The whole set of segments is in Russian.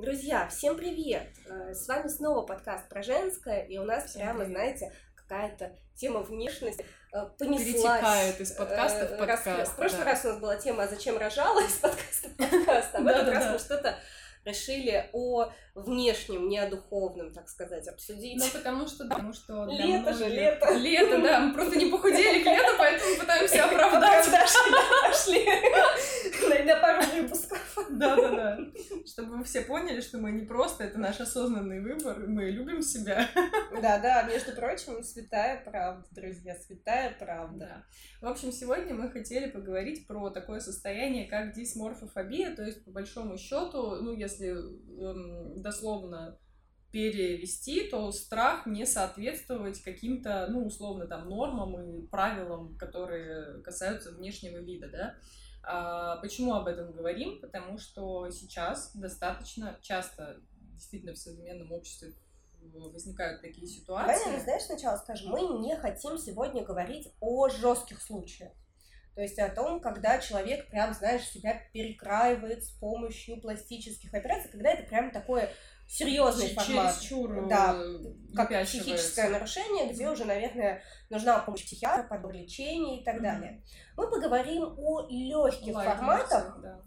Друзья, всем привет! С вами снова подкаст про женское, и у нас всем прямо, привет. Знаете, какая-то тема внешности понеслась. Перетекает из подкаста в подкаст. В прошлый раз у нас была тема «А зачем рожала?» из подкаста в подкаст, а в этот раз мы что-то решили о внешнем, не о духовном, так сказать, обсудить. Ну, потому что лето же, лето. Лето, да, мы просто не похудели к лету, поэтому пытаемся оправдать. Пошли, на пару выпусков. Да-да-да, чтобы вы все поняли, что мы не просто, это наш осознанный выбор, мы любим себя. Да-да, между прочим, святая правда, друзья, святая правда. Да. В общем, сегодня мы хотели поговорить про такое состояние, как дисморфофобия, то есть, по большому счету, ну, если дословно перевести, то страх не соответствовать каким-то, ну, условно, там, нормам и правилам, которые касаются внешнего вида, да. А почему об этом говорим? Потому что сейчас достаточно часто действительно в современном обществе возникают такие ситуации. Давай, знаешь, сначала скажем, мы не хотим сегодня говорить о жестких случаях. То есть о том, когда человек прям, знаешь, себя перекраивает с помощью пластических операций, когда это прям такое серьезный формат. Чересчур, да, как психическое нарушение, где уже, наверное, нужна помощь психиатра, подбор лечения и так далее. Мы поговорим о легких форматах, да,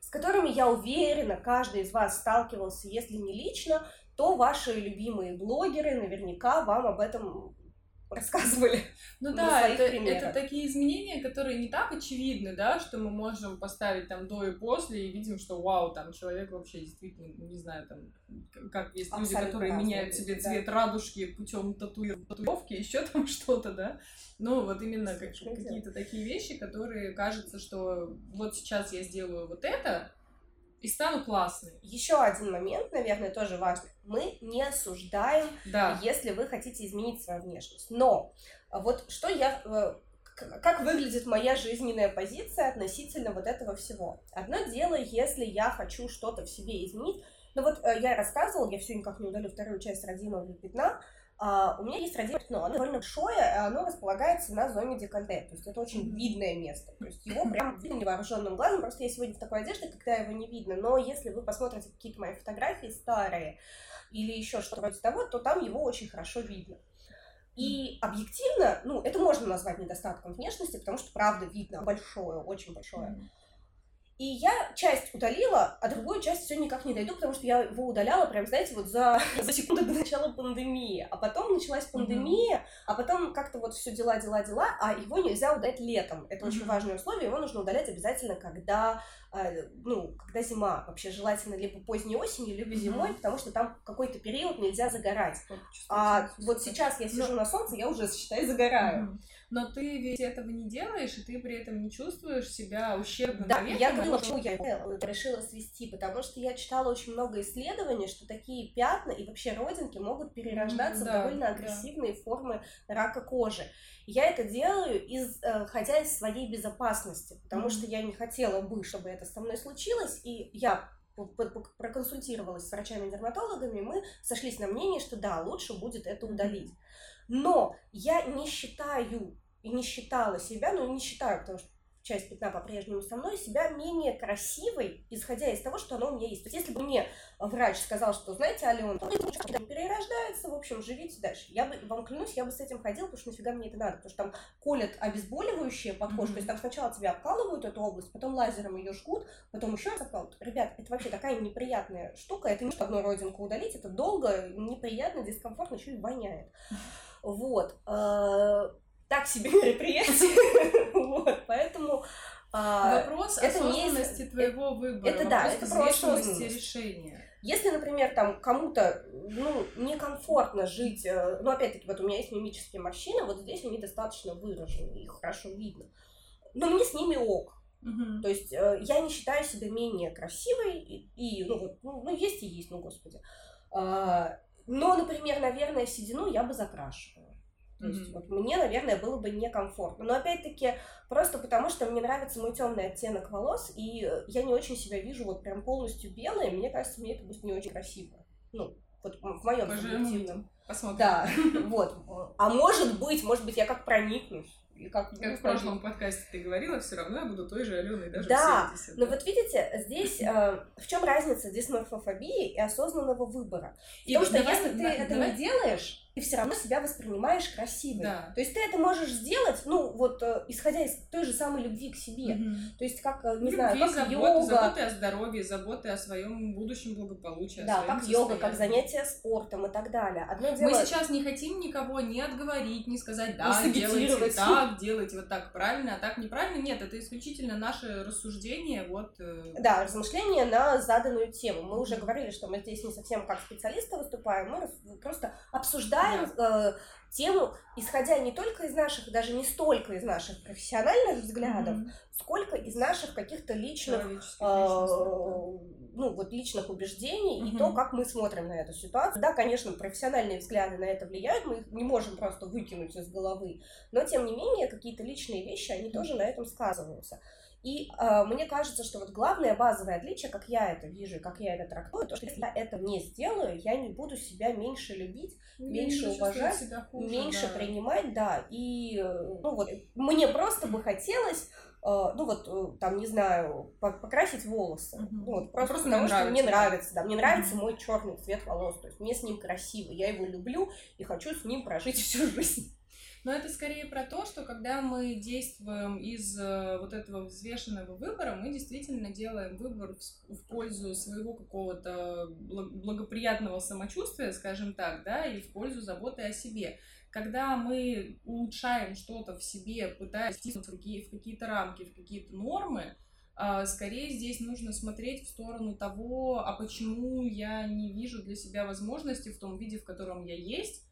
с которыми, я уверена, каждый из вас сталкивался, если не лично, то ваши любимые блогеры наверняка вам об этом рассказывали. Ну да, это такие изменения, которые не так очевидны, да, что мы можем поставить там до и после и видим, что вау, там человек вообще действительно, не знаю, там, как есть люди, которые меняют себе цвет радужки путем татуировки, еще там что-то, да. Ну вот именно какие-то такие вещи, которые кажется, что вот сейчас я сделаю вот это и стану классной. Еще один момент, наверное, тоже важный. Мы не осуждаем, да, если вы хотите изменить свою внешность. Но вот что как выглядит моя жизненная позиция относительно вот этого всего. Одно дело, если я хочу что-то в себе изменить. Ну вот я рассказывала, я все никак не удалю вторую часть родимого пятна. У меня есть родимое пятно, оно довольно большое, оно располагается на зоне декольте, то есть это очень видное место, то есть его прям видно невооруженным глазом, просто я сегодня в такой одежде, когда его не видно, но если вы посмотрите какие-то мои фотографии старые или еще что-то вроде того, то там его очень хорошо видно. И объективно, ну, это можно назвать недостатком внешности, потому что правда видно большое, очень большое. И я часть удалила, а другую часть все никак не дойду, потому что я его удаляла прям, знаете, вот за секунду до начала пандемии. А потом началась пандемия, а потом как-то вот все дела, а его нельзя удалять летом. Это очень важное условие, его нужно удалять обязательно, когда зима. Вообще желательно либо поздней осенью, либо зимой, потому что там какой-то период нельзя загорать. Вот сейчас я сижу на солнце, я уже, считай, загораю. Но ты ведь этого не делаешь, и ты при этом не чувствуешь себя ущербно. Да, я говорила, что я решила свести, потому что я читала очень много исследований, что такие пятна и вообще родинки могут перерождаться в довольно агрессивные формы рака кожи. Я это делаю, исходя из своей безопасности, потому что я не хотела бы, чтобы это со мной случилось, и я проконсультировалась с врачами-дерматологами, мы сошлись на мнении, что да, лучше будет это удалить. Но я не считаю и не считала себя, потому что часть пятна по-прежнему со мной, себя менее красивой, исходя из того, что оно у меня есть. То есть, если бы мне врач сказал, что, знаете, Алена, перерождается, в общем, живите дальше. Я бы, вам клянусь, я бы с этим ходила, потому что нафига мне это надо, потому что там колят обезболивающее под кожу, то есть там сначала тебя обкалывают эту область, потом лазером ее жгут, потом еще раз обкалывают. Ребят, это вообще такая неприятная штука, это не что одну родинку удалить, это долго, неприятно, дискомфортно, еще и воняет. Вот. Так себе мероприятие, вот, поэтому вопрос осознанности твоего выбора, вопрос осознанности решения. Если, например, там кому-то, ну, некомфортно жить, ну, опять-таки, вот у меня есть мимические морщины, вот здесь они достаточно выражены, их хорошо видно, но мне с ними ок. То есть я не считаю себя менее красивой, есть и есть, ну, господи. Но, например, наверное, седину я бы закрашивала. То есть вот мне, наверное, было бы некомфортно. Но опять-таки, просто потому что мне нравится мой темный оттенок волос, и я не очень себя вижу вот прям полностью белой, мне кажется, мне это будет не очень красиво. Ну, вот в моем субъективном. Посмотрим. Да, вот. А может быть, я как проникнусь. Как в прошлом подкасте ты говорила, все равно я буду той же Аленой даже в 70. Да, но вот видите, здесь в чем разница дисморфофобии и осознанного выбора? Потому что если ты это не делаешь, ты все равно себя воспринимаешь красивой. Да. То есть ты это можешь сделать, исходя из той же самой любви к себе. Mm-hmm. То есть как йога. Заботы о здоровье, заботы о своем будущем благополучии. Да, как йога, как занятие спортом и так далее. Мы сейчас не хотим никого не отговорить, не сказать, да, делайте так, делайте вот так правильно, а так неправильно. Нет, это исключительно наше рассуждение. Да, размышления на заданную тему. Мы уже говорили, что мы здесь не совсем как специалисты выступаем, мы просто обсуждаем тему, исходя не только из наших, даже не столько из наших профессиональных взглядов, сколько из наших каких-то личных убеждений и то, как мы смотрим на эту ситуацию. Да, конечно, профессиональные взгляды на это влияют, мы их не можем просто выкинуть из головы, но, тем не менее, какие-то личные вещи, они тоже на этом сказываются. И мне кажется, что главное базовое отличие, как я это вижу, как я это трактую, то, что если я этого не сделаю, я не буду себя меньше любить, меньше уважать, хуже, меньше принимать, да. И, мне просто бы хотелось, покрасить волосы. Просто потому, что мне нравится, да, мне нравится мой черный цвет волос, то есть мне с ним красиво, я его люблю и хочу с ним прожить всю жизнь. Но это скорее про то, что когда мы действуем из вот этого взвешенного выбора, мы действительно делаем выбор в пользу своего какого-то благоприятного самочувствия, скажем так, да, и в пользу заботы о себе. Когда мы улучшаем что-то в себе, пытаясь стиснуть в какие-то рамки, в какие-то нормы, скорее здесь нужно смотреть в сторону того, а почему я не вижу для себя возможности в том виде, в котором я есть,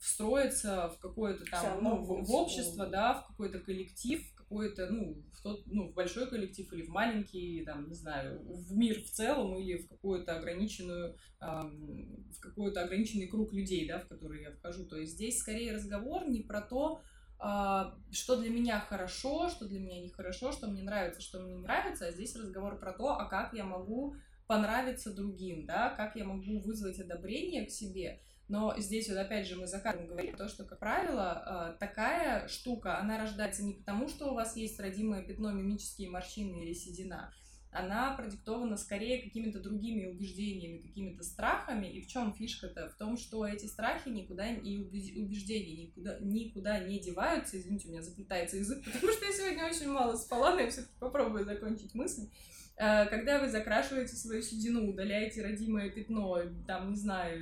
встроиться в какое-то там, в общество, да, в какой-то коллектив, в какой-то, в большой коллектив или в маленький, там, не знаю, в мир в целом или в какую-то ограниченную, в какой-то ограниченный круг людей, да, в который я вхожу. То есть здесь скорее разговор не про то, что для меня хорошо, что для меня нехорошо, что мне нравится, что мне не нравится, а здесь разговор про то, а как я могу понравиться другим, да, как я могу вызвать одобрение к себе. Но здесь опять же мы за кадром говорим то, что, как правило, такая штука, она рождается не потому, что у вас есть родимое пятно, мимические морщины или седина. Она продиктована скорее какими-то другими убеждениями, какими-то страхами. И в чем фишка-то? В том, что эти страхи никуда и убеждения никуда не деваются. Извините, у меня заплетается язык, потому что я сегодня очень мало спала, но я все-таки попробую закончить мысль. Когда вы закрашиваете свою седину, удаляете родимое пятно, там, не знаю,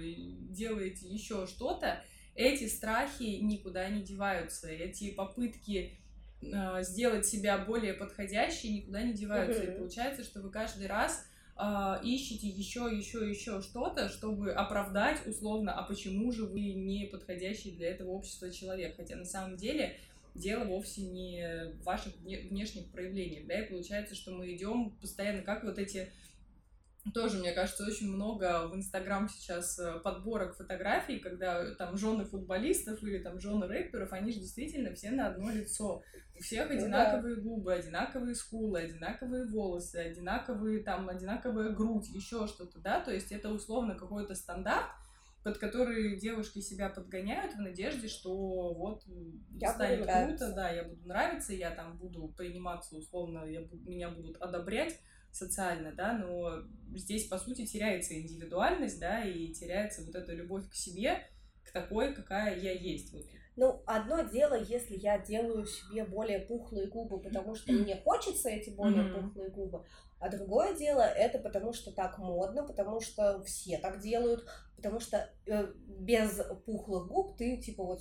делаете еще что-то, эти страхи никуда не деваются, эти попытки сделать себя более подходящей никуда не деваются. И получается, что вы каждый раз ищете еще что-то, чтобы оправдать условно, а почему же вы не подходящий для этого общества человек, хотя на самом деле дело вовсе не в ваших внешних проявлениях, да, и получается, что мы идем постоянно, как тоже, мне кажется, очень много в Инстаграм сейчас подборок фотографий, когда там жены футболистов или там жены рэперов, они же действительно все на одно лицо, у всех одинаковые губы, одинаковые скулы, одинаковые волосы, одинаковая грудь, еще что-то, да, то есть это условно какой-то стандарт, под которые девушки себя подгоняют в надежде, что станет круто, да, я буду нравиться, я там буду приниматься условно, меня будут одобрять социально, да, но здесь, по сути, теряется индивидуальность, да, и теряется вот эта любовь к себе, к такой, какая я есть. Одно дело, если я делаю себе более пухлые губы, потому что мне хочется эти более пухлые губы, а другое дело, это потому что так модно, потому что все так делают, потому что без пухлых губ ты типа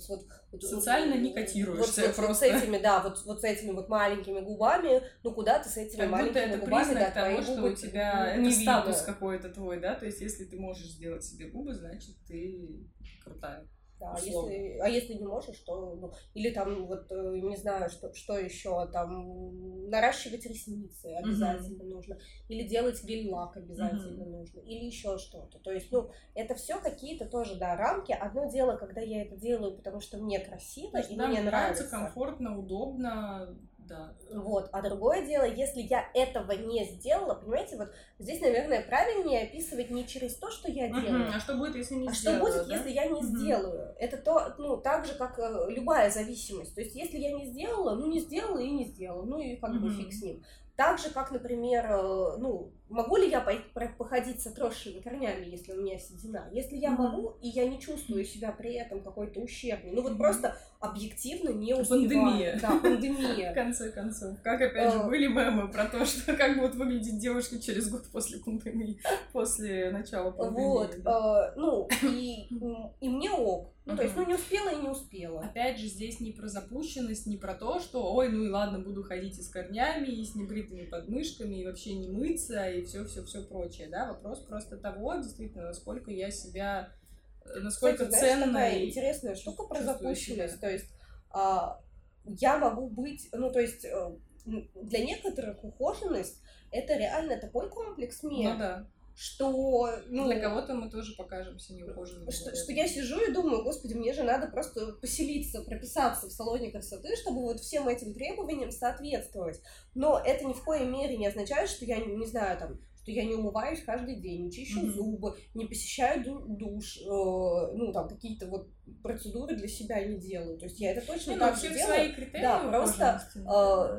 социально не котируешься просто. С этими маленькими губами, куда ты с этими как маленькими губами, да, твои губы. Что у тебя не статус какой-то твой, да, то есть если ты можешь сделать себе губы, значит ты крутая. Да, если не можешь, то или там не знаю, что еще там наращивать ресницы обязательно нужно, или делать гель-лак обязательно нужно, или еще что-то. То есть, это все какие-то тоже, да, рамки. Одно дело, когда я это делаю, потому что мне красиво, и мне нравится, комфортно, удобно. Да. Вот. А другое дело, если я этого не сделала, понимаете, вот здесь, наверное, правильнее описывать не через то, что я делаю. А что будет, если не сделаю? А что будет, да? Если я не сделаю? Это то, ну, так же, как любая зависимость. То есть, если я не сделала, ну, не сделала и не сделала, ну, и как бы фиг с ним. Так же, как, например, ну, могу ли я походить с отросшими корнями, если у меня седина? Если я могу, и я не чувствую себя при этом какой-то ущербной, ну вот просто объективно не успеваю. Пандемия. Да, пандемия. В конце концов. Как, опять же, были мемы про то, что как будут выглядеть девушки через год после пандемии, после начала пандемии. Вот, да. Ну, и мне ок. Ну, то есть, ну, не успела и не успела. Опять же, здесь не про запущенность, не про то, что, ой, ну и ладно, буду ходить и с корнями, и с небритыми подмышками, и вообще не мыться, и все прочее, да? Вопрос просто того, действительно, насколько я себя, насколько ценная. Такая интересная штука про запущенность, то есть, я могу быть, ну, то есть, для некоторых ухоженность – это реально такой комплекс мер. Ну, да. Что, ну, для кого-то мы тоже покажемся неухоженными. Что я сижу и думаю, господи, мне же надо просто поселиться, прописаться в салоне красоты, чтобы вот всем этим требованиям соответствовать. Но это ни в коей мере не означает, что я, не знаю, там, что я не умываюсь каждый день, не чищу зубы, не посещаю душ, ну, там, какие-то вот процедуры для себя не делаю. То есть я это точно так же делаю. Свои критерии, да,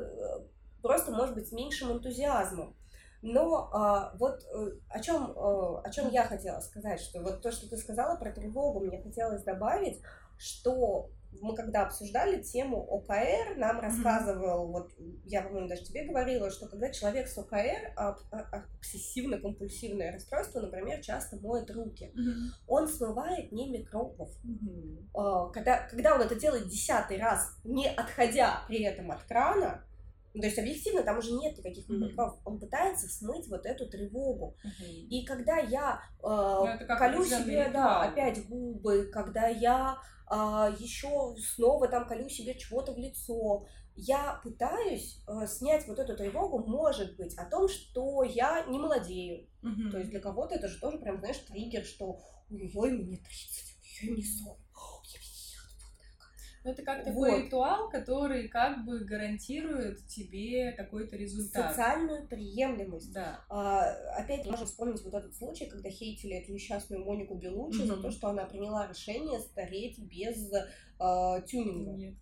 просто, может быть, с меньшим энтузиазмом. Но вот о чем я хотела сказать, что вот то, что ты сказала про тревогу, мне хотелось добавить, что мы когда обсуждали тему ОКР, нам рассказывал, вот я, по-моему, даже тебе говорила, что когда человек с ОКР, обсессивно-компульсивное расстройство, например, часто моет руки, он смывает не микробов. Когда он это делает 10-й раз, не отходя при этом от крана, то есть объективно там уже нет никаких микробов, он пытается смыть вот эту тревогу. И когда я колю себе, да, опять губы, когда я еще снова там колю себе чего-то в лицо, я пытаюсь снять вот эту тревогу, может быть, о том, что я не молодею. То есть для кого-то это же тоже прям, знаешь, триггер, что ой-ой, мне 30, ой-ой, мне 40. Это как такой ритуал, который как бы гарантирует тебе какой-то результат. Социальную приемлемость. Да. Опять можно вспомнить вот этот случай, когда хейтили эту несчастную Монику Беллуччи за то, что она приняла решение стареть без тюнинга.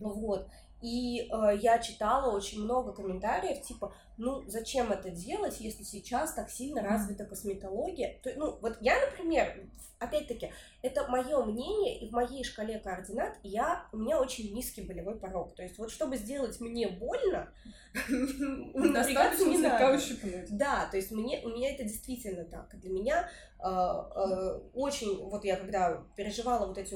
Вот. И я читала очень много комментариев, типа, ну, зачем это делать, если сейчас так сильно развита косметология? То, ну, вот я, например, опять-таки, это мое мнение, и в моей шкале координат у меня очень низкий болевой порог. То есть, вот чтобы сделать мне больно, напрягаться не надо. Да, то есть, у меня это действительно так. Для меня очень, вот я когда переживала вот эти,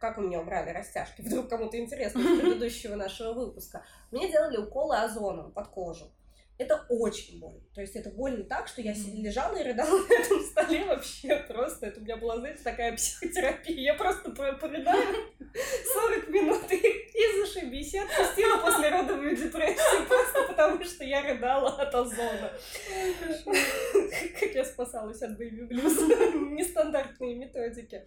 как у меня убрали растяжки, вдруг кому-то интересно, из предыдущего нашего выпуска, мне делали уколы озоном под кожу. Это очень больно. То есть это больно так, что я лежала и рыдала на этом столе вообще просто. Это у меня была, знаете, такая психотерапия. Я просто порыдаю 40 минут и зашибись. Я отпустила послеродовую депрессию просто потому, что я рыдала от озона. Как я спасалась от бэйби-блюза. Нестандартные методики.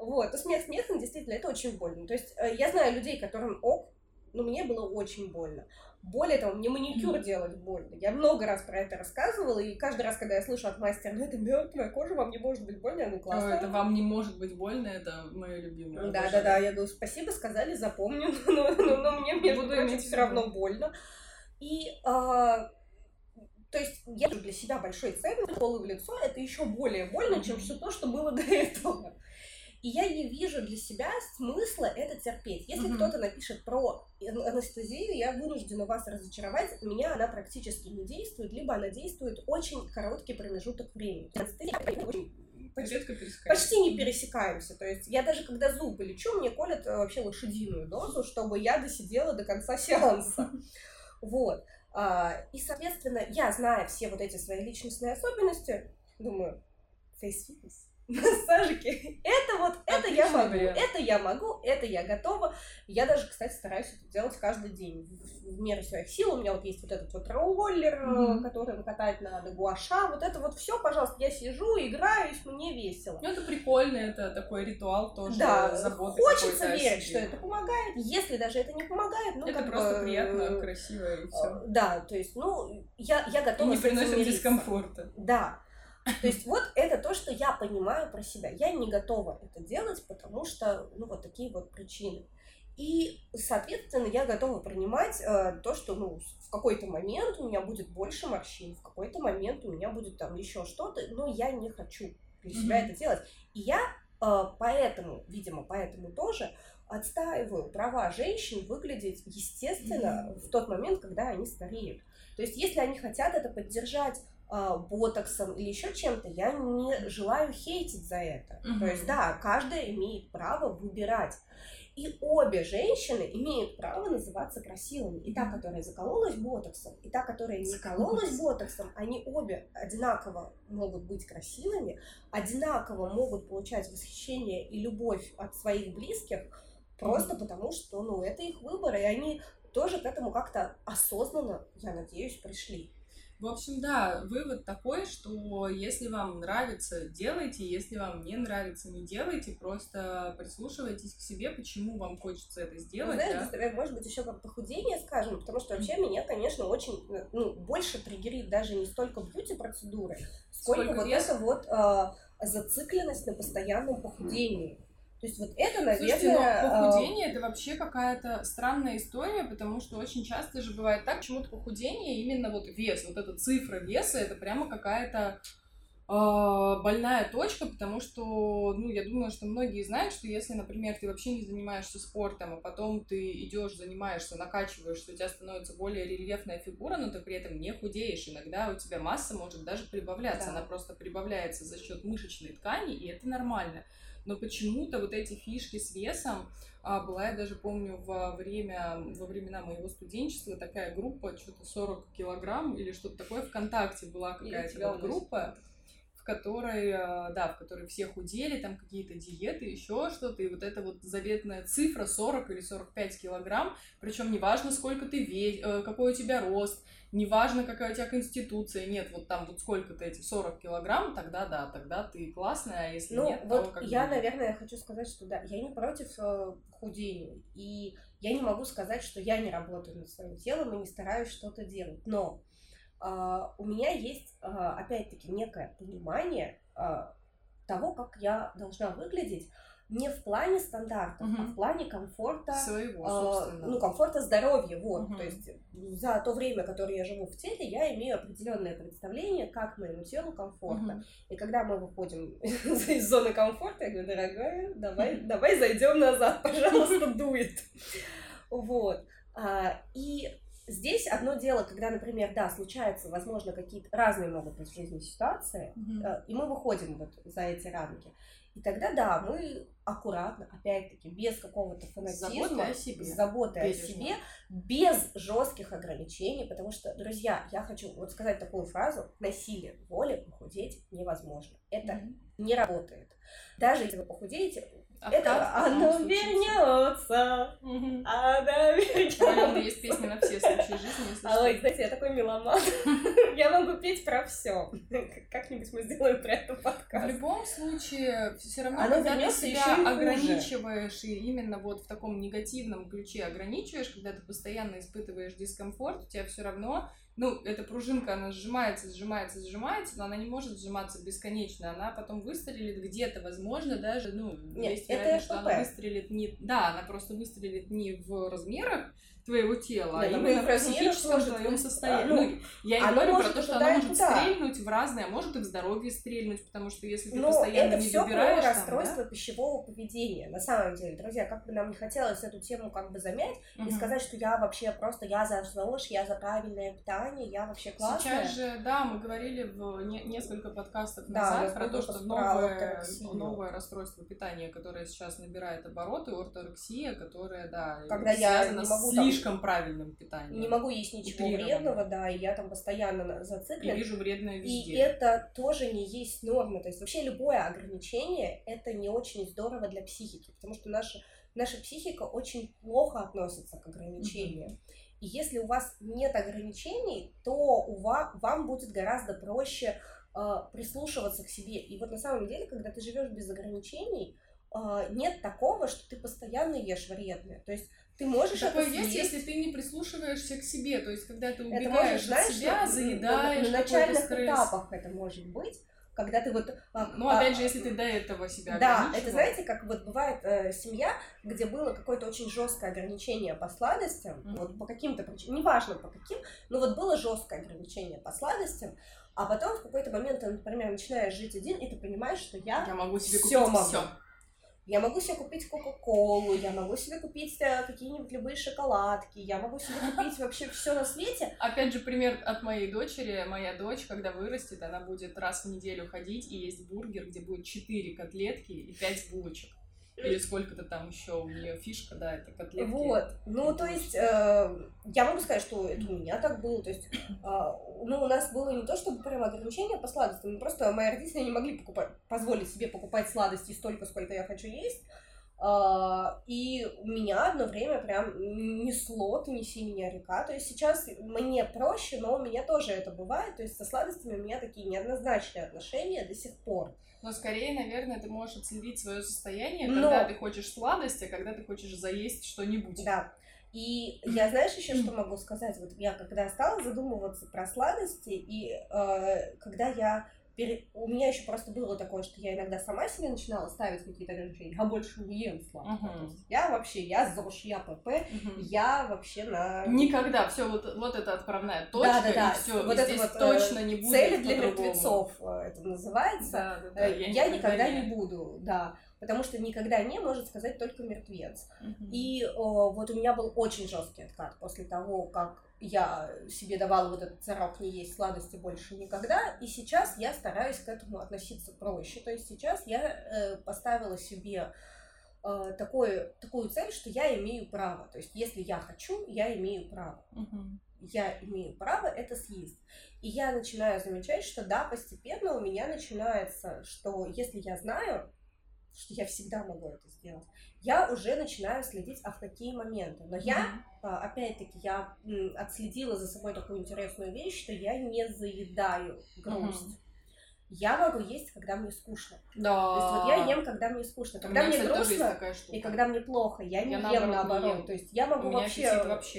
Вот. Но смех смехом, действительно, это очень больно. То есть я знаю людей, которым ок, но мне было очень больно. Более того, мне маникюр делать больно. Я много раз про это рассказывала, и каждый раз, когда я слышу от мастера, ну это мертвая кожа, вам не может быть больно, ну классно. Это вам не может быть больно, это мое любимое. Да, я говорю, спасибо, сказали, запомню, но мне между прочим все равно больно. И, то есть, я для себя большой ценник, уколы в лицо, это еще более больно, чем все то, что было до этого. И я не вижу для себя смысла это терпеть. Если кто-то напишет про анестезию, я вынуждена вас разочаровать. У меня она практически не действует, либо она действует очень короткий промежуток времени. Почти не пересекаемся. То есть я даже когда зубы лечу, мне колят вообще лошадиную дозу, чтобы я досидела до конца сеанса. Вот. И, соответственно, я, зная все вот эти свои личностные особенности, думаю, фейс-фитнес. массажики. Это вот, это я могу, это я могу, это я готова. Я даже, кстати, стараюсь это делать каждый день в меру своих сил. У меня вот есть вот этот вот роллер, который катает на гуаша. Вот это вот все, пожалуйста, я сижу, играюсь, мне весело. Ну, это прикольно, это такой ритуал тоже. Да, заботы хочется верить, что это помогает. Если даже это не помогает, ну, это как просто бы... приятно, красиво и все. Да, то есть, ну, я готова. И не приносит дискомфорта. Да. То есть вот это то, что я понимаю про себя. Я не готова это делать, потому что, ну, вот такие вот причины. И, соответственно, я готова принимать то, что, ну, в какой-то момент у меня будет больше морщин, в какой-то момент у меня будет там еще что-то, но я не хочу для себя это делать. И я поэтому, видимо, поэтому тоже отстаиваю права женщин выглядеть естественно в тот момент, когда они стареют. То есть если они хотят это поддержать ботоксом или еще чем-то, я не желаю хейтить за это. То есть, да, каждая имеет право выбирать. И обе женщины имеют право называться красивыми. И та, которая закололась ботоксом, и та, которая не кололась ботоксом, они обе одинаково могут быть красивыми, одинаково могут получать восхищение и любовь от своих близких, просто потому что, ну, это их выбор, и они тоже к этому как-то осознанно, я надеюсь, пришли. В общем, да, вывод такой, что если вам нравится, делайте, если вам не нравится, не делайте, просто прислушивайтесь к себе, почему вам хочется это сделать. Ну, знаешь, да? Может быть, еще как похудение, скажем, потому что вообще меня, конечно, очень, ну, больше триггерит даже не столько бьюти-процедуры, сколько вот эта вот зацикленность на постоянном похудении. То есть вот это, наверное... Слушайте, но похудение — это вообще какая-то странная история, потому что очень часто же бывает так, почему-то похудение, именно вот вес, вот эта цифра веса, это прямо какая-то больная точка, потому что, ну, я думаю, что многие знают, что если, например, ты вообще не занимаешься спортом, а потом ты идешь, занимаешься, накачиваешься, у тебя становится более рельефная фигура, но ты при этом не худеешь. Иногда у тебя масса может даже прибавляться, да. Она просто прибавляется за счет мышечной ткани, и это нормально. Но почему-то вот эти фишки с весом, была, я даже помню, во времена моего студенчества такая группа, что-то 40 килограмм или что-то такое, ВКонтакте была какая-то вот группа, в которой все худели, там какие-то диеты, еще что-то, и вот эта вот заветная цифра 40 или 45 килограмм, причем неважно, сколько ты весишь, какой у тебя рост, неважно, какая у тебя конституция, нет, вот там вот сколько-то эти 40 килограмм, тогда да, тогда ты классная, а если нет, вот то как бы... Я, наверное, хочу сказать, что да, я не против худения, и я не могу сказать, что я не работаю над своим телом и не стараюсь что-то делать, но у меня есть, опять-таки, некое понимание того, как я должна выглядеть, не в плане стандартов, а в плане комфорта, своего, ну, комфорта здоровья, вот, то есть за то время, которое я живу в теле, я имею определенное представление, как моему телу комфортно, и когда мы выходим из зоны комфорта, я говорю, дорогая, давай зайдем назад, пожалуйста, дует, вот, и... Здесь одно дело, когда, например, да, случаются, возможно, какие-то разные могут быть в жизни ситуации, и мы выходим вот за эти рамки. И тогда, да, мы аккуратно, опять-таки, без какого-то фанатизма, с заботой о себе, без жестких ограничений, потому что, друзья, я хочу вот сказать такую фразу: насилием воли похудеть невозможно. Это не работает. Даже если вы похудеете, оно вернется. Она вернется. У есть песня на все случаи жизни, если что. Ой, знаете, я такой меломан. Я могу петь про все. Как-нибудь мы сделаем про это подкаст. В любом случае, все равно, когда ты себя ограничиваешь, и именно вот в таком негативном ключе ограничиваешь, когда ты постоянно испытываешь дискомфорт, у тебя все равно, ну, эта пружинка, она сжимается, но она не может сжиматься бесконечно, она потом выстрелит где-то, возможно, даже, ну, есть вероятность, что она выстрелит не... Да, она просто выстрелит не в размерах твоего тела, а именно в психическом твоем состоянии. Ну, я не говорю про то, что она может стрельнуть в разные, а может и в здоровье стрельнуть, потому что если ты постоянно не выбираешь... это все расстройство пищевого поведения, на самом деле, друзья, как бы нам не хотелось эту тему как бы замять и сказать, что я вообще просто, я за ЗОЖ, я за правильное питание, компании, я вообще классная. Сейчас же, да, мы говорили в несколько подкастов назад про то, что новое расстройство питания, которое сейчас набирает обороты, орторексия, которая, да, связана с слишком правильным питанием. Не могу есть ничего вредного, да, и я там постоянно зациклена. И вижу вредное везде. И это тоже не есть норма. То есть вообще любое ограничение, это не очень здорово для психики, потому что наша психика очень плохо относится к ограничениям. И если у вас нет ограничений, то вам будет гораздо проще прислушиваться к себе. И вот на самом деле, когда ты живешь без ограничений, нет такого, что ты постоянно ешь вредное. То есть ты можешь это съесть. Такое есть, если ты не прислушиваешься к себе. То есть когда ты убегаешь от себя, заедаешь, на начальных этапах это может быть. Когда ты вот... опять же, если ты до этого себя ограничиваешь. Да, это, знаете, как вот бывает семья, где было какое-то очень жесткое ограничение по сладостям, вот по каким-то причинам, неважно по каким, но вот было жесткое ограничение по сладостям, а потом в какой-то момент ты, например, начинаешь жить один, и ты понимаешь, что я могу себе купить все. Я могу себе купить кока-колу, я могу себе купить какие-нибудь любые шоколадки, я могу себе купить вообще все на свете. Опять же, пример от моей дочери. Моя дочь, когда вырастет, она будет раз в неделю ходить и есть бургер, где будет 4 котлетки и 5 булочек. Или сколько-то там еще у нее фишка, да, это котлетки. Вот, ну, то есть, я могу сказать, что это у меня так было, то есть, у нас было не то, чтобы прям ограничение по сладостям, но просто мои родители не могли позволить себе покупать сладости столько, сколько я хочу есть, и у меня одно время прям несло, ты неси меня, река, то есть сейчас мне проще, но у меня тоже это бывает, то есть со сладостями у меня такие неоднозначные отношения до сих пор. Но скорее, наверное, ты можешь отследить свое состояние, когда ты хочешь сладости, а когда ты хочешь заесть что-нибудь. Да. И я, знаешь, еще что могу сказать? Вот я когда стала задумываться про сладости, и когда я... У меня еще просто было такое, что я иногда сама себе начинала ставить какие-то ограничения. Я больше не ем сладкое. Я вообще, я ЗОЖ, я ПП, я вообще на... Никогда. Все, вот это отправная точка, да. И все, вот и здесь вот, точно не будет цели для мертвецов, это называется. Да, я никогда не буду, да. Потому что никогда не может сказать только мертвец. И вот у меня был очень жесткий откат после того, как я себе давала вот этот царок не есть сладости больше никогда. И сейчас я стараюсь к этому относиться проще. То есть сейчас я поставила себе такую цель, что я имею право. То есть если я хочу, я имею право. Я имею право это съесть. И я начинаю замечать, что да, постепенно у меня начинается, что если я знаю, что я всегда могу это сделать, я уже начинаю следить, в какие моменты. Но я, опять-таки, я отследила за собой такую интересную вещь, что я не заедаю грусть. Я могу есть, когда мне скучно. Да. То есть вот я ем, когда мне скучно. Когда мне грустно и когда мне плохо, я не ем наоборот. То есть я могу вообще,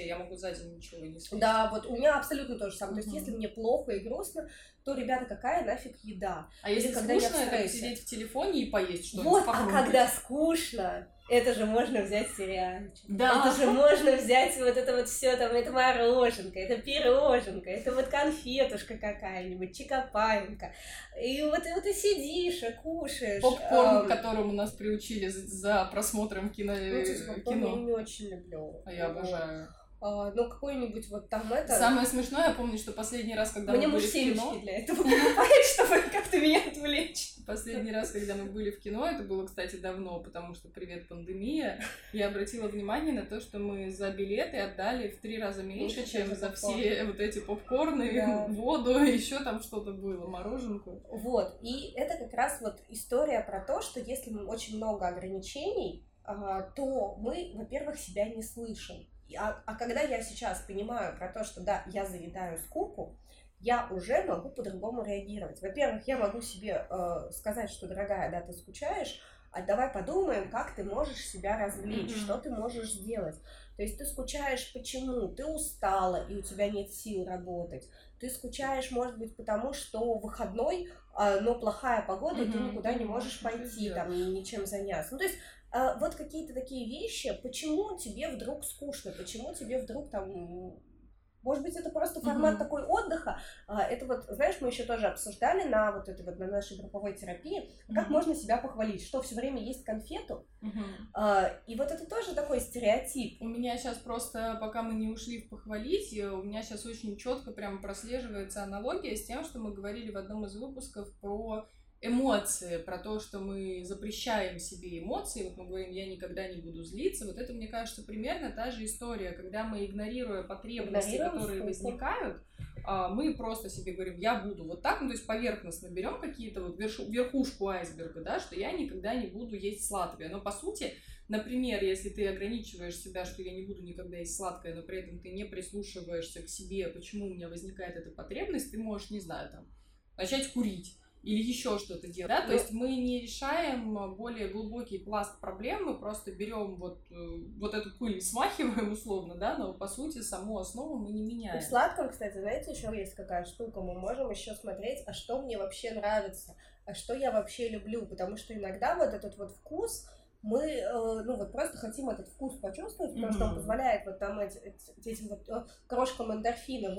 я могу за день ничего не съесть. Да, вот у меня абсолютно то же самое. То есть если мне плохо и грустно, то, ребята, какая нафиг еда? А если скучно, это сидеть в телефоне и поесть что-нибудь. Вот, а когда скучно... Это же можно взять сериальчик, это же можно взять вот это вот все там, это мороженка, это пироженка, это вот конфетушка какая-нибудь, чикопаинка, и вот ты сидишь, кушаешь. Попкорн, к которому нас приучили за просмотром кино. Я не очень люблю. А я обожаю. Ну, какой-нибудь вот там это... Самое смешное, я помню, что последний раз, когда мы были в кино... Мне для этого покупают, чтобы как-то меня отвлечь. Последний раз, когда мы были в кино, это было, кстати, давно, потому что привет, пандемия, я обратила внимание на то, что мы за билеты отдали в 3 раза меньше, чем за все вот эти попкорны, воду, еще там что-то было, мороженку. Вот, и это как раз вот история про то, что если очень много ограничений, то мы, во-первых, себя не слышим. А когда я сейчас понимаю про то, что да, я заедаю скуку, я уже могу по-другому реагировать. Во-первых, я могу себе сказать, что, дорогая, да, ты скучаешь, а давай подумаем, как ты можешь себя развлечь, что ты можешь сделать. То есть ты скучаешь почему? Ты устала, и у тебя нет сил работать. Ты скучаешь, может быть, потому что выходной, но плохая погода, и ты никуда не можешь пойти, там, ничем заняться. Ну, то есть... Вот какие-то такие вещи, почему тебе вдруг скучно, почему тебе вдруг там Может быть, это просто формат такой отдыха. Это вот, знаешь, мы еще тоже обсуждали на вот этой вот, на нашей групповой терапии, как можно себя похвалить, что все время есть конфету. И вот это тоже такой стереотип. У меня сейчас просто, пока мы не ушли в похвалить, у меня сейчас очень четко прямо прослеживается аналогия с тем, что мы говорили в одном из выпусков про эмоции, про то, что мы запрещаем себе эмоции. Вот мы говорим, я никогда не буду злиться. Вот это, мне кажется, примерно та же история, когда мы, игнорируя потребности, которые возникают, мы просто себе говорим, я буду вот так, ну, то есть поверхностно берем какие-то вот верхушку айсберга, да, что я никогда не буду есть сладкое. Но по сути, например, если ты ограничиваешь себя, что я не буду никогда есть сладкое, но при этом ты не прислушиваешься к себе, почему у меня возникает эта потребность, ты можешь, не знаю, там, начать курить или еще что-то делать, да, то есть мы не решаем более глубокий пласт проблем, мы просто берем вот эту пыль и смахиваем условно, да, но по сути саму основу мы не меняем. В сладком, кстати, знаете, еще есть какая штука, мы можем еще смотреть, а что мне вообще нравится, а что я вообще люблю, потому что иногда вот этот вот вкус, мы, ну, вот просто хотим этот вкус почувствовать, потому что он позволяет вот там этим вот крошкам эндорфина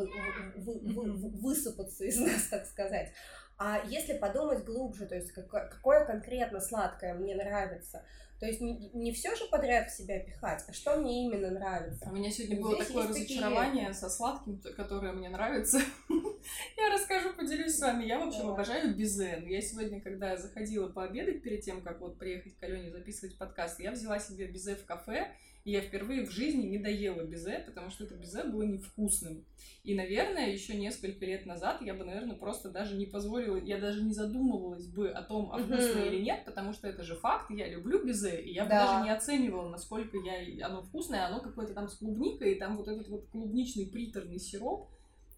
высыпаться из нас, так сказать. А если подумать глубже, то есть какое конкретно сладкое мне нравится, то есть не все же подряд в себя пихать, а что мне именно нравится. У меня сегодня было такое разочарование со сладким, которое мне нравится. Я расскажу, поделюсь с вами. Я, в общем, обожаю безе. Я сегодня, когда заходила пообедать перед тем, как вот приехать к Алене записывать подкаст, я взяла себе безе в кафе. И я впервые в жизни не доела безе, потому что это безе было невкусным. И, наверное, еще несколько лет назад я бы, наверное, просто даже не позволила, я даже не задумывалась бы о том, а вкусно или нет, потому что это же факт, я люблю безе, и я бы даже не оценивала, насколько оно вкусное, оно какое-то там с клубникой, и там вот этот вот клубничный приторный сироп.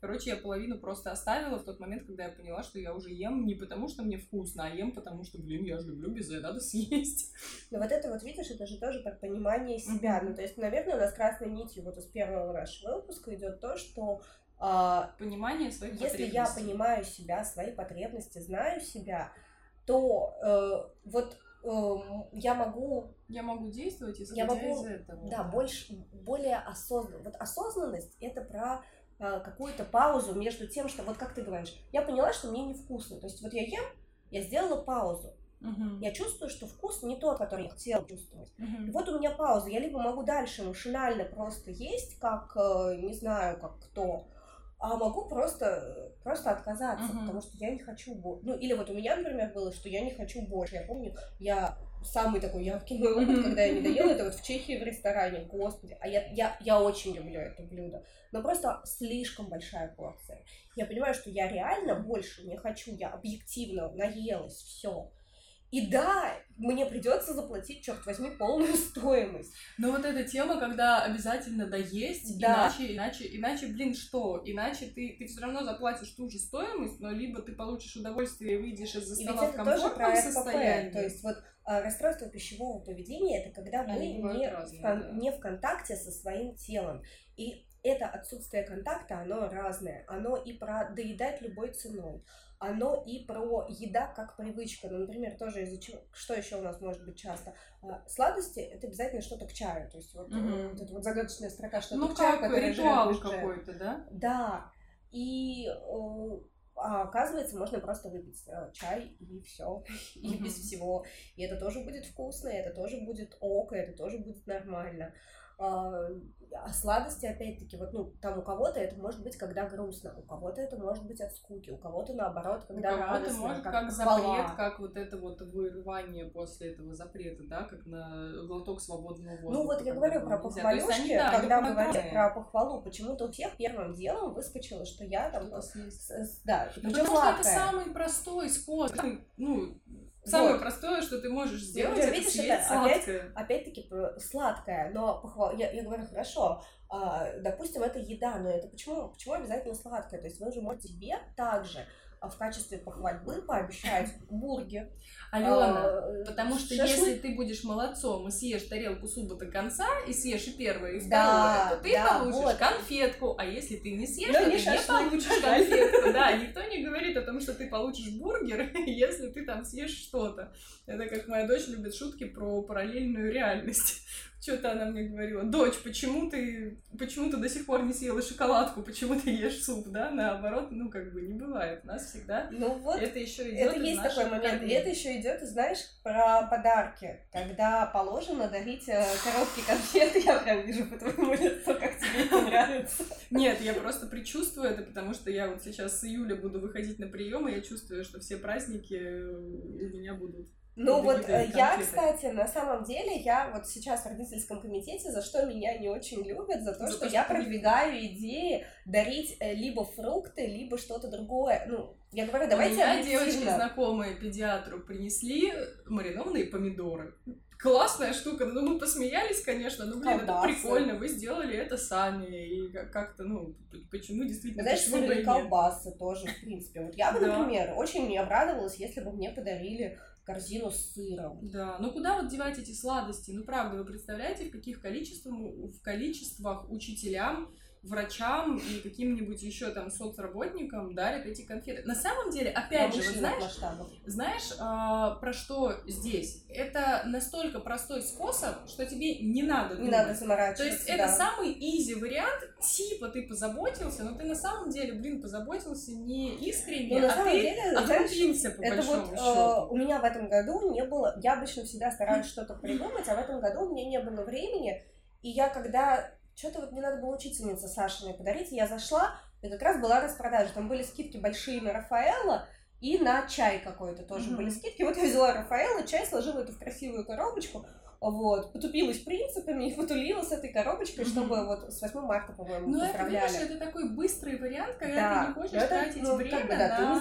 Короче, я половину просто оставила в тот момент, когда я поняла, что я уже ем не потому, что мне вкусно, а ем потому, что, блин, я же люблю безе, надо съесть. Ну вот это вот, видишь, это же тоже про понимание себя. Ну то есть, наверное, у нас красной нитью вот из первого нашего выпуска идет то, что понимание своих потребностей. Если я понимаю себя, свои потребности, знаю себя, то я могу действовать, исходя из этого. Да, более осознанно. Вот осознанность — это про какую-то паузу между тем, что вот как ты говоришь, я поняла, что мне невкусно. То есть вот я ем, я сделала паузу. Я чувствую, что вкус не тот, который я хотела чувствовать. И вот у меня пауза. Я либо могу дальше машинально просто есть, как, не знаю, как кто, а могу просто отказаться, потому что я не хочу больше. Ну или вот у меня, например, было, что я не хочу больше. Я помню, самый такой яркий мой опыт, когда я не доела, это вот в Чехии в ресторане, господи, а я очень люблю это блюдо, но просто слишком большая порция. Я понимаю, что я реально больше не хочу, я объективно наелась, все. И да, мне придется заплатить, черт возьми, полную стоимость. Но вот эта тема, когда обязательно доесть, да. иначе, блин, что? Иначе ты все равно заплатишь ту же стоимость, но либо ты получишь удовольствие и выйдешь из-за стола в комфортном состоянии. То есть вот расстройство пищевого поведения — это когда вы не в контакте со своим телом. И это отсутствие контакта, оно разное. Оно и про доедать любой ценой. Оно и про еда как привычка. Ну, например, тоже из-за чего, что еще у нас может быть часто? Сладости — это обязательно что-то к чаю. То есть вот эта вот загадочная строка, что-то к чаю, который ритуал какой-то, да? Да. И оказывается, можно просто выпить чай и все, и без всего. И это тоже будет вкусно, и это тоже будет ок, и это тоже будет нормально. А сладости, опять-таки, вот, ну, там у кого-то это может быть, когда грустно, у кого-то это может быть от скуки, у кого-то, наоборот, когда радостно, может, как запрет, как вот это вот вырывание после этого запрета, да, как на глоток свободного воздуха. Ну, вот я говорю про похвалюшки, когда говорят про похвалу, почему-то у всех первым делом выскочило, что я там... Да, потому что это самый простой способ, ну... Самое простое, что ты можешь сделать, это видишь, съесть сладкое. Опять-таки сладкое, но я говорю, хорошо, допустим, это еда, но это почему обязательно сладкое? То есть вы же можете себе также в качестве похвальбы пообещать бургер. Алена, потому что если ты будешь молодцом и съешь тарелку супа до конца, и съешь и первое, и второе, то ты получишь конфетку, а если ты не съешь, то ты не получишь конфетку. Да, никто не говорит о том, что ты получишь бургер, если ты там съешь что-то. Это как моя дочь любит шутки про параллельную реальность. Что-то она мне говорила: дочь, почему ты до сих пор не съела шоколадку, почему ты ешь суп, да? Наоборот, ну как бы не бывает. У нас всегда вот это еще идет. Это есть такой момент. И это еще идет, знаешь, про подарки. Когда положено дарить коробки конфет, я прям вижу по твоему лицу, как тебе это нравится. Нет, я просто предчувствую это, потому что я вот сейчас с июля буду выходить на прием, и я чувствую, что все праздники у меня будут. Ну вот я, кстати, на самом деле, я вот сейчас в родительском комитете, за что меня не очень любят, за то, что я продвигаю идеи дарить либо фрукты, либо что-то другое. Ну, я говорю, давайте... У меня девочки знакомые педиатру принесли маринованные помидоры. Классная штука, ну мы посмеялись, конечно, но, блин, это прикольно, вы сделали это сами, и как-то, ну, почему действительно... Знаешь, сырые колбасы тоже, в принципе. Вот я бы, например, очень обрадовалась, если бы мне подарили корзину с сыром. Да, но куда вот девать эти сладости? Ну, правда, вы представляете, в каких количествах учителям, врачам и каким-нибудь еще там соцработникам дарят эти конфеты. На самом деле, опять же, вот знаешь, про что здесь? Это настолько простой способ, что тебе не надо думать. Не надо заморачиваться. То есть это самый изи вариант, типа ты позаботился, но ты на самом деле, блин, позаботился не искренне, а ты отрубился по большому счету. У меня в этом году не было, я обычно всегда стараюсь что-то придумать, а в этом году у меня не было времени, и я когда... Что-то вот мне надо было учительнице Сашиной подарить, и я зашла, и как раз была распродажа, там были скидки большие на Рафаэлло и на чай какой-то тоже были скидки, вот я взяла Рафаэлло, чай, сложила эту в красивую коробочку, вот, потупилась принципами и потулила с этой коробочкой, чтобы вот с 8 марта, по-моему, поздравляли. Ну, это, видишь, это такой быстрый вариант, когда ты не хочешь тратить время как бы, ты не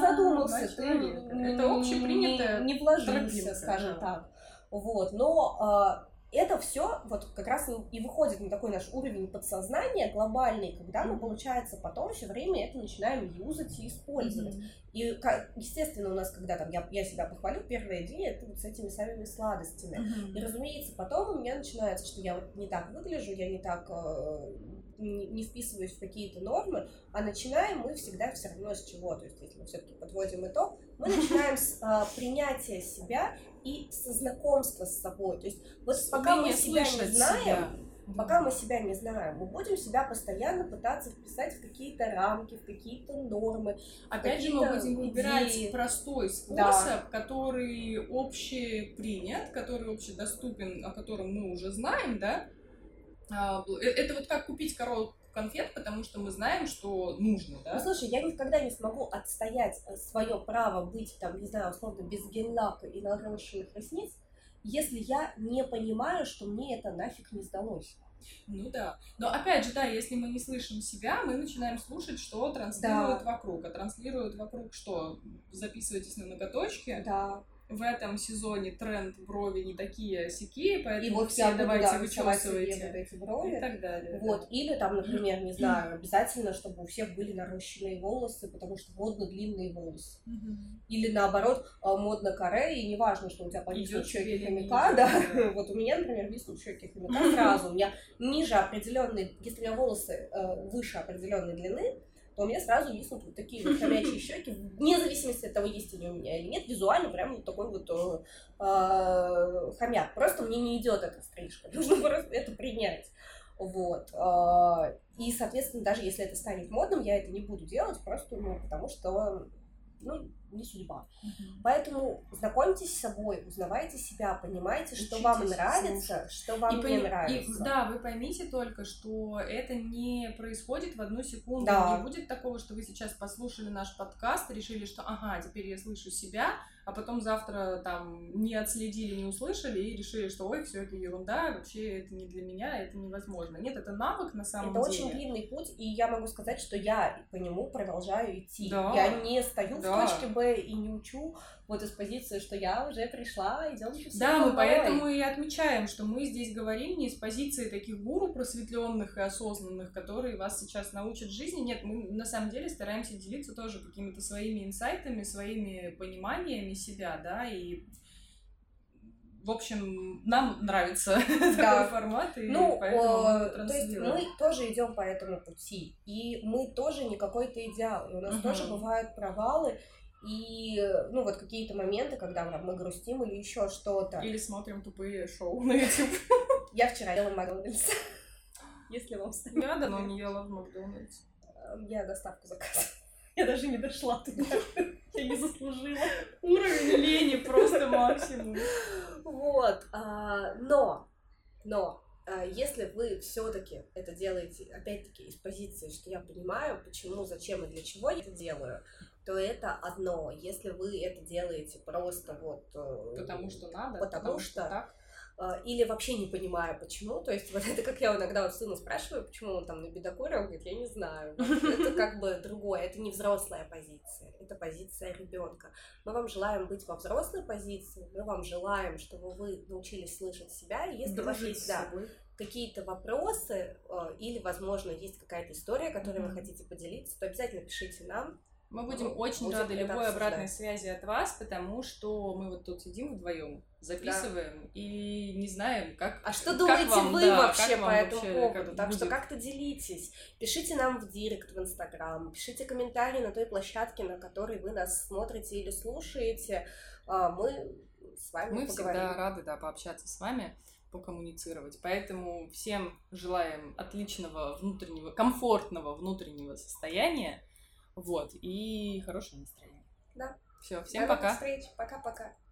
задумался, ты не вложился, скажем так, вот, но... Это все вот как раз и выходит на такой наш уровень подсознания глобальный, когда мы, получается, потом все время это начинаем юзать и использовать. И, естественно, у нас, когда там я себя похвалю, первая идея — это вот с этими самыми сладостями. И, разумеется, потом у меня начинается, что я вот не так выгляжу, я не так не вписываюсь в какие-то нормы, а начинаем мы всегда все равно с чего. То есть, если мы все-таки подводим итог, мы начинаем с принятия себя и со знакомства с собой. То есть вот пока мы себя не знаем, пока мы себя не знаем, мы будем себя постоянно пытаться вписать в какие-то рамки, в какие-то нормы. Опять же, мы будем выбирать простой способ, который общепринят, который общедоступен, о котором мы уже знаем, да? Это вот как купить коробку конфет, потому что мы знаем, что нужно, да? Ну, слушай, я никогда не смогу отстоять свое право быть, там, не знаю, условно, без гель-лака и наращенных ресниц, если я не понимаю, что мне это нафиг не сдалось. Ну да. Но опять же, да, если мы не слышим себя, мы начинаем слушать, что транслируют вокруг. А транслируют вокруг что? Записывайтесь на ноготочки. Да. В этом сезоне тренд брови не такие сякие, поэтому вот все давайте вычесывайте вот и так далее. Вот. Да. Или там, например, не знаю, обязательно, чтобы у всех были наращенные волосы, потому что модно длинные волосы. Или наоборот, модно каре, и неважно, что у тебя повиснут щеки хомяка. Да. Вот у меня, например, виснут щеки хомяка сразу. У меня ниже определенной, если у меня волосы выше определенной длины, то у меня сразу виснут вот такие вот хомячие щеки, вне зависимости от того, есть они у меня или нет, визуально прям вот такой вот хомяк. Просто мне не идет эта стрижка, нужно просто это принять. Вот. И, соответственно, даже если это станет модным, я это не буду делать, просто потому что, ну, не судьба. Поэтому знакомьтесь с собой, узнавайте себя, понимайте, что учитесь, вам нравится, что вам не нравится. И, да, вы поймите только, что это не происходит в одну секунду. Да. Не будет такого, что вы сейчас послушали наш подкаст, решили, что ага, теперь я слышу себя, а потом завтра там не отследили, не услышали и решили, что ой, все это ерунда, вообще это не для меня, это невозможно. Нет, это навык на самом деле. Это очень длинный путь, и я могу сказать, что я по нему продолжаю идти. Да. Я не стою в точке Б и не учу вот из позиции, что я уже пришла, идем еще все. Да, мы поэтому и отмечаем, что мы здесь говорим не из позиции таких гуру просветленных и осознанных, которые вас сейчас научат жизни. Нет, мы на самом деле стараемся делиться тоже какими-то своими инсайтами, своими пониманиями себя, да, и в общем, нам нравится такой формат, и поэтому мы транслируем. То есть мы тоже идем по этому пути, и мы тоже не какой-то идеал, и у нас тоже бывают провалы, и, ну, вот какие-то моменты, когда мы грустим или еще что-то. Или смотрим тупые шоу на YouTube. Я вчера ела Макдональдс. Если вам станет. Я давно не ела в Макдональдс. Я доставку заказывала. Я даже не дошла туда. Я не заслужила. Уровень лени просто максимум. Вот. Но, если вы все-таки это делаете, опять-таки, из позиции, что я понимаю, почему, зачем и для чего я это делаю, то это одно. Если вы это делаете просто вот... Потому что надо. Потому что так. Или вообще не понимаю, почему. То есть вот это, как я иногда у сына спрашиваю, почему он там набедокурил, он говорит, я не знаю. Это как бы другое, это не взрослая позиция, это позиция ребенка. Мы вам желаем быть во взрослой позиции, мы вам желаем, чтобы вы научились слышать себя. Если у вас есть какие-то вопросы или, возможно, есть какая-то история, которой вы хотите поделиться, то обязательно пишите нам. Мы будем очень рады любой обратной связи от вас, потому что мы вот тут сидим вдвоем, записываем и не знаем, как. А что думаете вам, вы вообще по этому поводу? Так что как-то делитесь. Пишите нам в директ в Инстаграм, пишите комментарии на той площадке, на которой вы нас смотрите или слушаете. Мы с вами поговорим. Мы всегда рады пообщаться с вами, покоммуницировать. Поэтому всем желаем отличного внутреннего, комфортного внутреннего состояния. Вот, и хорошее настроение. Да. Все, всем пока. До новых встреч. Пока-пока.